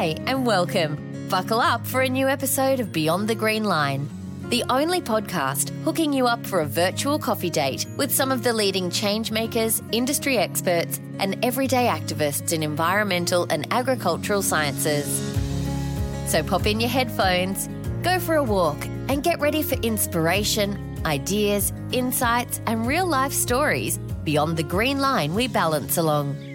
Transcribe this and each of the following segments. Hi and welcome. Buckle up for a new episode of Beyond the Green Line, the only podcast hooking you up for a virtual coffee date with some of the leading change makers, industry experts and everyday activists in environmental and agricultural sciences. So pop in your headphones, go for a walk and get ready for inspiration, ideas, insights and real-life stories beyond the green line we balance along.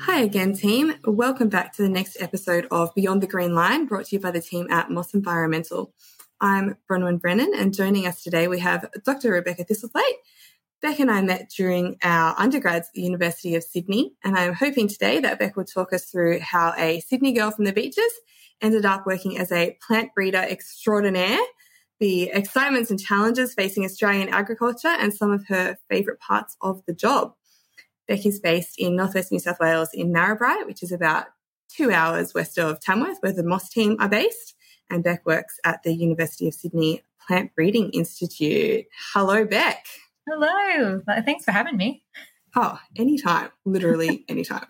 Hi again, team. Welcome back to the next episode of Beyond the Green Line, brought to you by the team at Moss Environmental. I'm Bronwyn Brennan, and joining us today we have Dr. Rebecca Thistlethwaite. Beck and I met during our undergrads at the University of Sydney, and I'm hoping today that Beck will talk us through how a Sydney girl from the beaches ended up working as a plant breeder extraordinaire, the excitements and challenges facing Australian agriculture, and some of her favourite parts of the job. Beck is based in northwest New South Wales in Narrabri, which is about 2 hours west of Tamworth, where the Moss team are based, and Beck works at the University of Sydney Plant Breeding Institute. Hello, Beck. Hello. Thanks for having me. Oh, anytime. Literally anytime.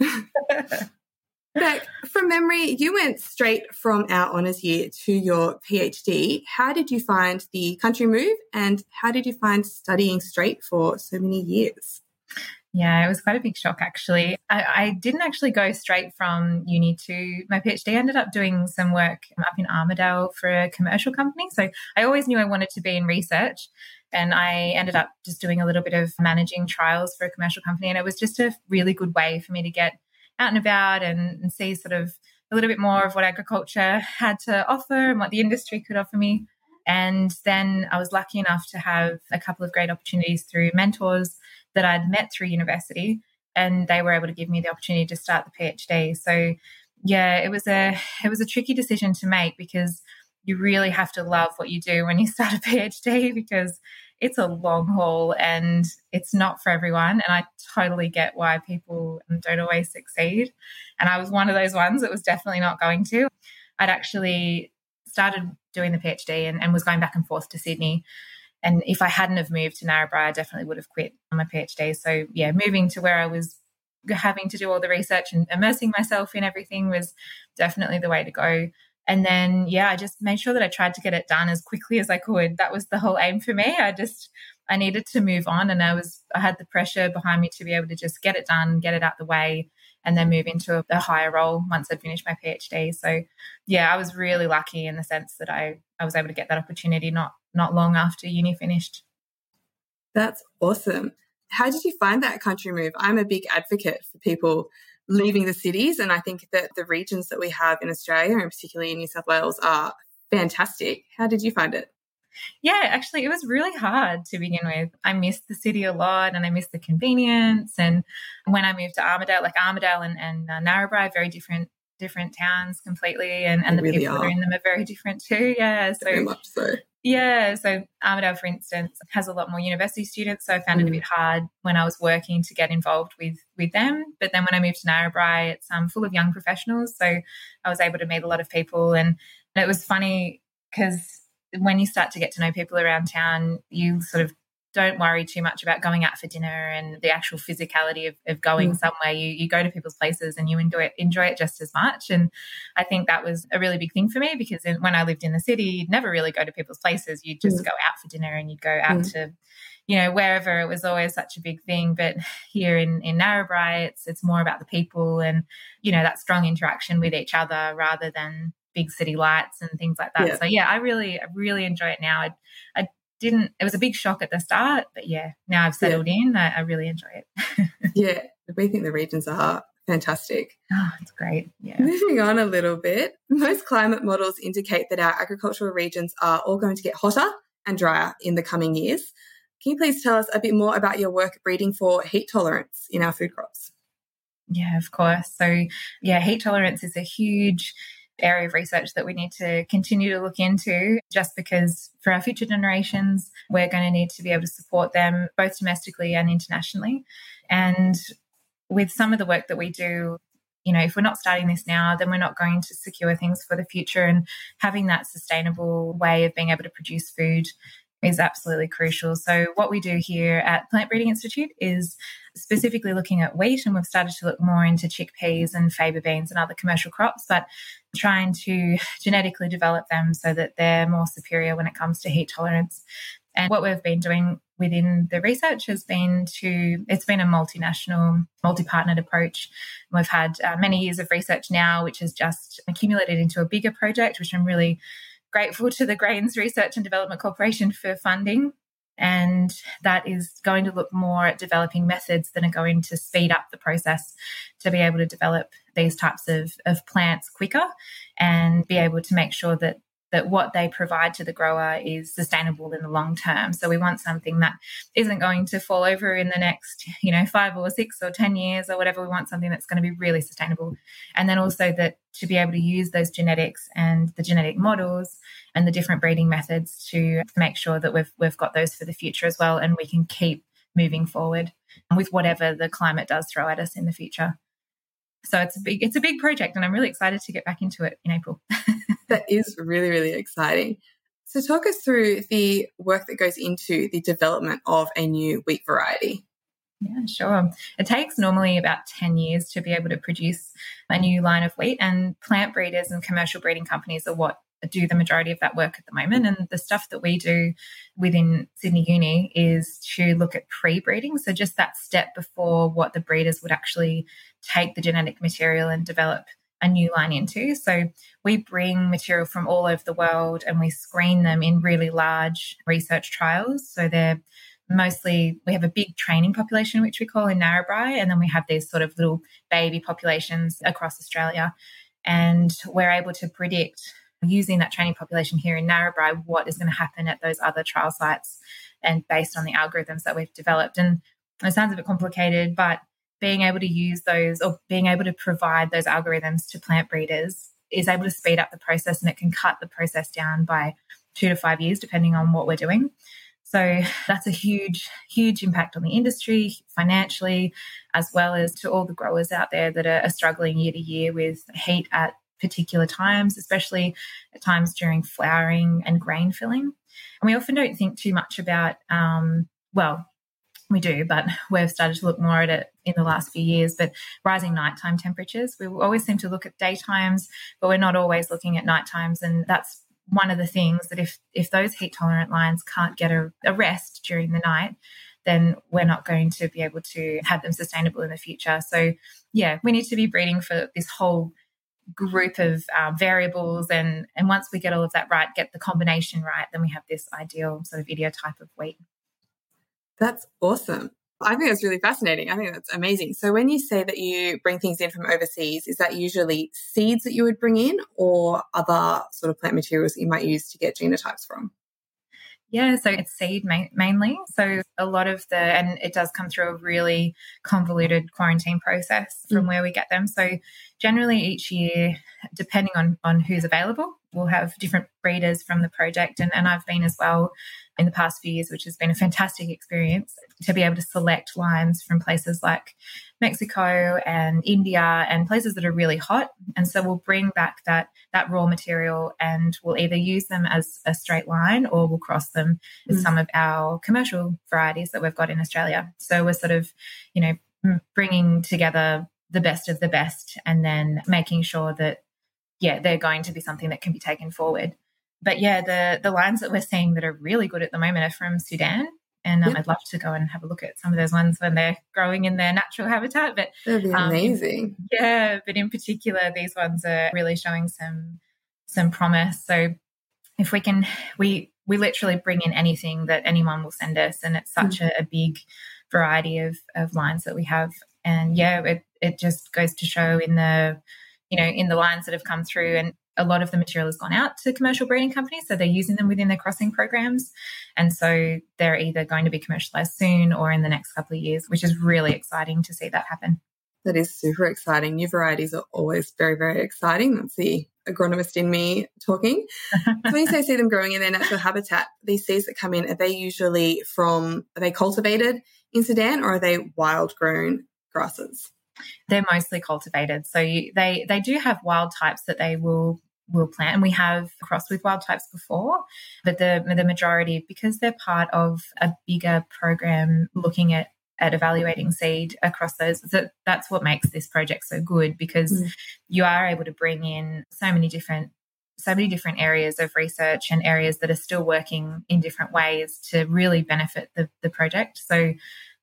Beck, from memory, you went straight from our honours year to your PhD. How did you find the country move, and how did you find studying straight for so many years? Yeah, it was quite a big shock, actually. I didn't actually go straight from uni to my PhD. I ended up doing some work up in Armidale for a commercial company. So I always knew I wanted to be in research, and I ended up just doing a little bit of managing trials for a commercial company. And it was just a really good way for me to get out and about and see sort of a little bit more of what agriculture had to offer and what the industry could offer me. And then I was lucky enough to have a couple of great opportunities through mentors that I'd met through university, and they were able to give me the opportunity to start the PhD. So yeah, it was a tricky decision to make, because you really have to love what you do when you start a PhD, because it's a long haul and it's not for everyone. And I totally get why people don't always succeed. And I was one of those ones that was definitely not going to. I'd actually started doing the PhD and was going back and forth to Sydney. And if I hadn't have moved to Narrabri, I definitely would have quit my PhD. So yeah, moving to where I was having to do all the research and immersing myself in everything was definitely the way to go. And then, yeah, I just made sure that I tried to get it done as quickly as I could. That was the whole aim for me. I needed to move on, and I had the pressure behind me to be able to just get it done, get it out the way, and then move into a higher role once I'd finished my PhD. So yeah, I was really lucky in the sense that I was able to get that opportunity not long after uni finished. That's awesome. How did you find that country move? I'm a big advocate for people leaving the cities, and I think that the regions that we have in Australia, and particularly in New South Wales, are fantastic. How did you find it? Yeah, actually, it was really hard to begin with. I missed the city a lot, and I missed the convenience. And when I moved to Armidale, like Armidale and Narrabri, very different towns completely, and the really people that are in them are very different too. Yeah, so very much so. Yeah, so Armidale, for instance, has a lot more university students, so I found it a bit hard when I was working to get involved with them. But then when I moved to Narrabri, it's full of young professionals, so I was able to meet a lot of people, and it was funny because when you start to get to know people around town, you sort of don't worry too much about going out for dinner and the actual physicality of going somewhere. You go to people's places and you enjoy it just as much. And I think that was a really big thing for me, because when I lived in the city, you'd never really go to people's places. You'd just go out for dinner, and you'd go out to, you know, wherever. It was always such a big thing. But here in Narrabri, it's more about the people and, you know, that strong interaction with each other rather than big city lights and things like that. Yeah. So yeah, I really enjoy it now. It was a big shock at the start, but yeah, now I've settled in, I really enjoy it. Yeah, we think the regions are fantastic. Oh, it's great. Yeah. Moving on a little bit, most climate models indicate that our agricultural regions are all going to get hotter and drier in the coming years. Can you please tell us a bit more about your work breeding for heat tolerance in our food crops? Yeah, of course. So yeah, heat tolerance is a huge area of research that we need to continue to look into, just because for our future generations, we're going to need to be able to support them both domestically and internationally. And with some of the work that we do, you know, if we're not starting this now, then we're not going to secure things for the future, and having that sustainable way of being able to produce food is absolutely crucial. So what we do here at Plant Breeding Institute is specifically looking at wheat, and we've started to look more into chickpeas and faba beans and other commercial crops, but trying to genetically develop them so that they're more superior when it comes to heat tolerance. And what we've been doing within the research has been it's been a multinational, multi-partnered approach. We've had many years of research now, which has just accumulated into a bigger project, which I'm really grateful to the Grains Research and Development Corporation for funding. And that is going to look more at developing methods that are going to speed up the process to be able to develop these types of plants quicker and be able to make sure that what they provide to the grower is sustainable in the long term. So we want something that isn't going to fall over in the next, 5 or 6 or 10 years or whatever. We want something that's going to be really sustainable. And then also that to be able to use those genetics and the genetic models and the different breeding methods to make sure that we've got those for the future as well, and we can keep moving forward with whatever the climate does throw at us in the future. So it's a big project, and I'm really excited to get back into it in April. That is really, really exciting. So talk us through the work that goes into the development of a new wheat variety. Yeah, sure. It takes normally about 10 years to be able to produce a new line of wheat, and plant breeders and commercial breeding companies are what do the majority of that work at the moment. And the stuff that we do within Sydney Uni is to look at pre-breeding, so just that step before what the breeders would actually take the genetic material and develop a new line into. So we bring material from all over the world and we screen them in really large research trials. So they're mostly, we have a big training population, which we call in Narrabri, and then we have these sort of little baby populations across Australia. And we're able to predict, using that training population here in Narrabri, what is going to happen at those other trial sites, and based on the algorithms that we've developed. And it sounds a bit complicated, but being able to use those or being able to provide those algorithms to plant breeders is able to speed up the process, and it can cut the process down by 2 to 5 years, depending on what we're doing. So that's a huge, huge impact on the industry financially, as well as to all the growers out there that are struggling year to year with heat at particular times, especially at times during flowering and grain filling. And we often don't think too much about, we do, but we've started to look more at it in the last few years, but rising nighttime temperatures. We always seem to look at daytimes, but we're not always looking at nighttimes. And that's one of the things that if those heat tolerant lines can't get a rest during the night, then we're not going to be able to have them sustainable in the future. So yeah, we need to be breeding for this whole group of variables. And once we get all of that right, get the combination right, then we have this ideal sort of ideotype of wheat. That's awesome. I think that's really fascinating. I think that's amazing. So when you say that you bring things in from overseas, is that usually seeds that you would bring in or other sort of plant materials that you might use to get genotypes from? Yeah, so it's seed mainly. So a lot of and it does come through a really convoluted quarantine process from where we get them. So generally each year, depending on who's available, we'll have different breeders from the project. And I've been as well in the past few years, which has been a fantastic experience to be able to select lines from places like Mexico and India and places that are really hot. And so we'll bring back that raw material, and we'll either use them as a straight line or we'll cross them with some of our commercial varieties that we've got in Australia. So we're sort of, bringing together the best of the best and then making sure that, they're going to be something that can be taken forward. But yeah, the lines that we're seeing that are really good at the moment are from Sudan. And I'd love to go and have a look at some of those ones when they're growing in their natural habitat. But that'd be amazing. Yeah, but in particular, these ones are really showing some promise. So if we can, we literally bring in anything that anyone will send us, and it's such a big variety of lines that we have. And yeah, it just goes to show in the, in the lines that have come through, and a lot of the material has gone out to commercial breeding companies, so they're using them within their crossing programs. And so they're either going to be commercialised soon or in the next couple of years, which is really exciting to see that happen. That is super exciting. New varieties are always very, very exciting. That's the agronomist in me talking. So when you say see them growing in their natural habitat, these seeds that come in, are they cultivated in Sudan or are they wild-grown grasses? They're mostly cultivated. So they do have wild types that they will will plant, and we have crossed with wild types before, but the majority, because they're part of a bigger program looking at evaluating seed across those. So that's what makes this project so good, because you are able to bring in so many different areas of research and areas that are still working in different ways to really benefit the project. So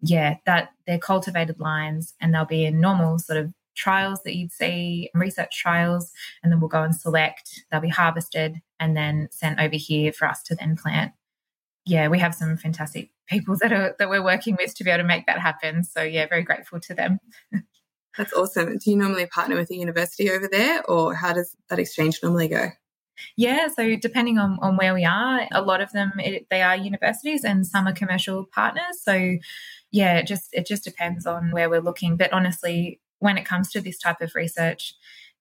yeah, that they're cultivated lines, and they'll be in normal sort of trials that you'd see, research trials, and then we'll go and select, they'll be harvested and then sent over here for us to then plant. Yeah, we have some fantastic people that we're working with to be able to make that happen. So yeah, very grateful to them. That's awesome. Do you normally partner with the university over there, or how does that exchange normally go? Yeah, so depending on where we are, a lot of them, they are universities and some are commercial partners. So yeah, it just depends on where we're looking. But honestly, when it comes to this type of research,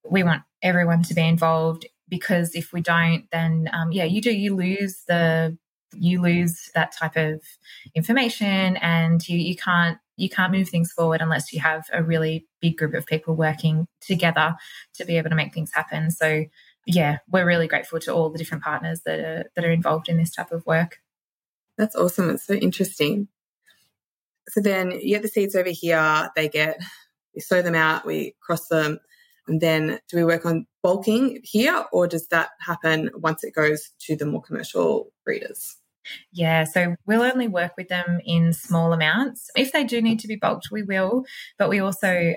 we want everyone to be involved, because if we don't, then you lose that type of information, and you can't move things forward unless you have a really big group of people working together to be able to make things happen. So yeah, we're really grateful to all the different partners that are involved in this type of work. That's awesome. It's so interesting. So then you get the seeds over here, we sow them out, we cross them, and then do we work on bulking here, or does that happen once it goes to the more commercial breeders? Yeah, so we'll only work with them in small amounts. If they do need to be bulked, we will, but we also,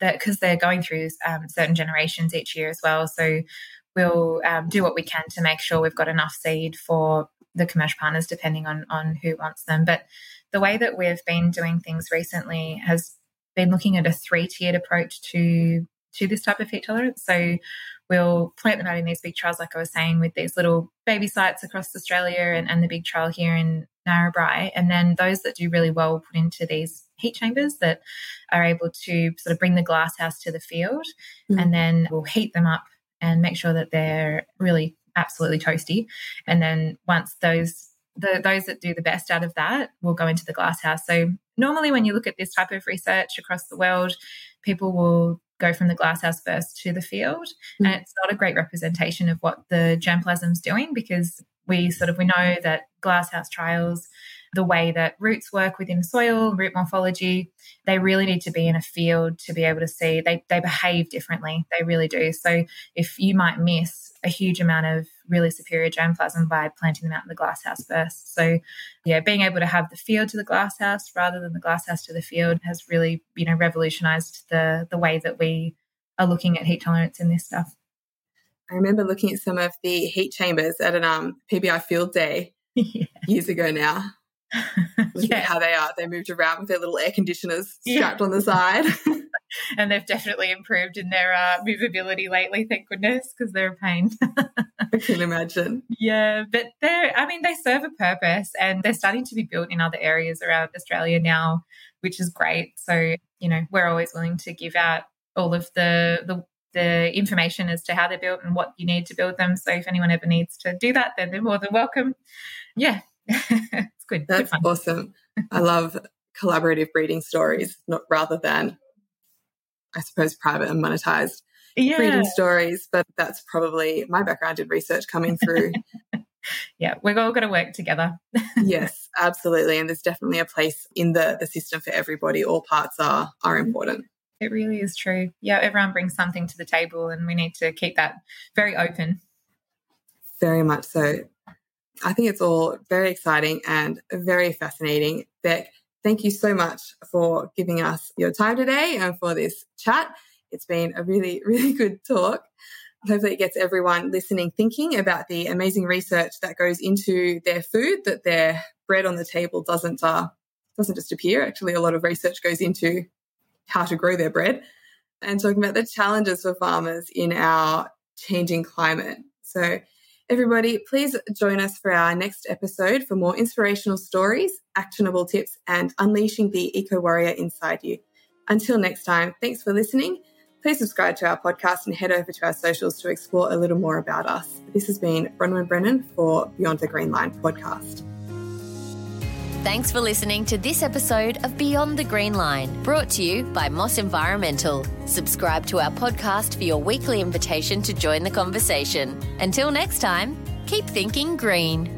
because they're going through certain generations each year as well, so we'll do what we can to make sure we've got enough seed for the commercial partners, depending on who wants them. But the way that we've been doing things recently has been looking at a three-tiered approach to this type of heat tolerance. So we'll plant them out in these big trials, like I was saying, with these little baby sites across Australia and the big trial here in Narrabri. And then those that do really well put into these heat chambers that are able to sort of bring the glasshouse to the field. Mm. And then we'll heat them up and make sure that they're really absolutely toasty. And then once those that do the best out of that will go into the glasshouse. So normally when you look at this type of research across the world, people will go from the glasshouse first to the field, and it's not a great representation of what the germplasm's doing, because we know that glasshouse trials, the way that roots work within soil, root morphology, they really need to be in a field to be able to see. They behave differently. They really do. So if you might miss a huge amount of really superior germplasm by planting them out in the glasshouse first. So yeah, being able to have the field to the glasshouse rather than the glasshouse to the field has really, revolutionized the way that we are looking at heat tolerance in this stuff. I remember looking at some of the heat chambers at an PBI field day years ago now. Look at how they are. They moved around with their little air conditioners strapped on the side. And they've definitely improved in their movability lately, thank goodness, because they're a pain. I can imagine. Yeah, but they serve a purpose, and they're starting to be built in other areas around Australia now, which is great. So, we're always willing to give out all of the information as to how they're built and what you need to build them. So if anyone ever needs to do that, then they're more than welcome. Yeah. It's good. That's good, awesome. I love collaborative breeding stories, rather than, I suppose, private and monetized breeding stories. But that's probably my background in research coming through. Yeah, we've all got to work together. Yes, absolutely. And there's definitely a place in the system for everybody. All parts are important. It really is true. Yeah, everyone brings something to the table, and we need to keep that very open. Very much so. I think it's all very exciting and very fascinating. Beck, thank you so much for giving us your time today and for this chat. It's been a really, really good talk. Hopefully it gets everyone listening thinking about the amazing research that goes into their food, that their bread on the table doesn't just appear. Actually, a lot of research goes into how to grow their bread, and talking about the challenges for farmers in our changing climate. So everybody, please join us for our next episode for more inspirational stories, actionable tips, and unleashing the eco-warrior inside you. Until next time, thanks for listening. Please subscribe to our podcast and head over to our socials to explore a little more about us. This has been Bronwyn Brennan for Beyond the Green Line podcast. Thanks for listening to this episode of Beyond the Green Line, brought to you by Moss Environmental. Subscribe to our podcast for your weekly invitation to join the conversation. Until next time, keep thinking green.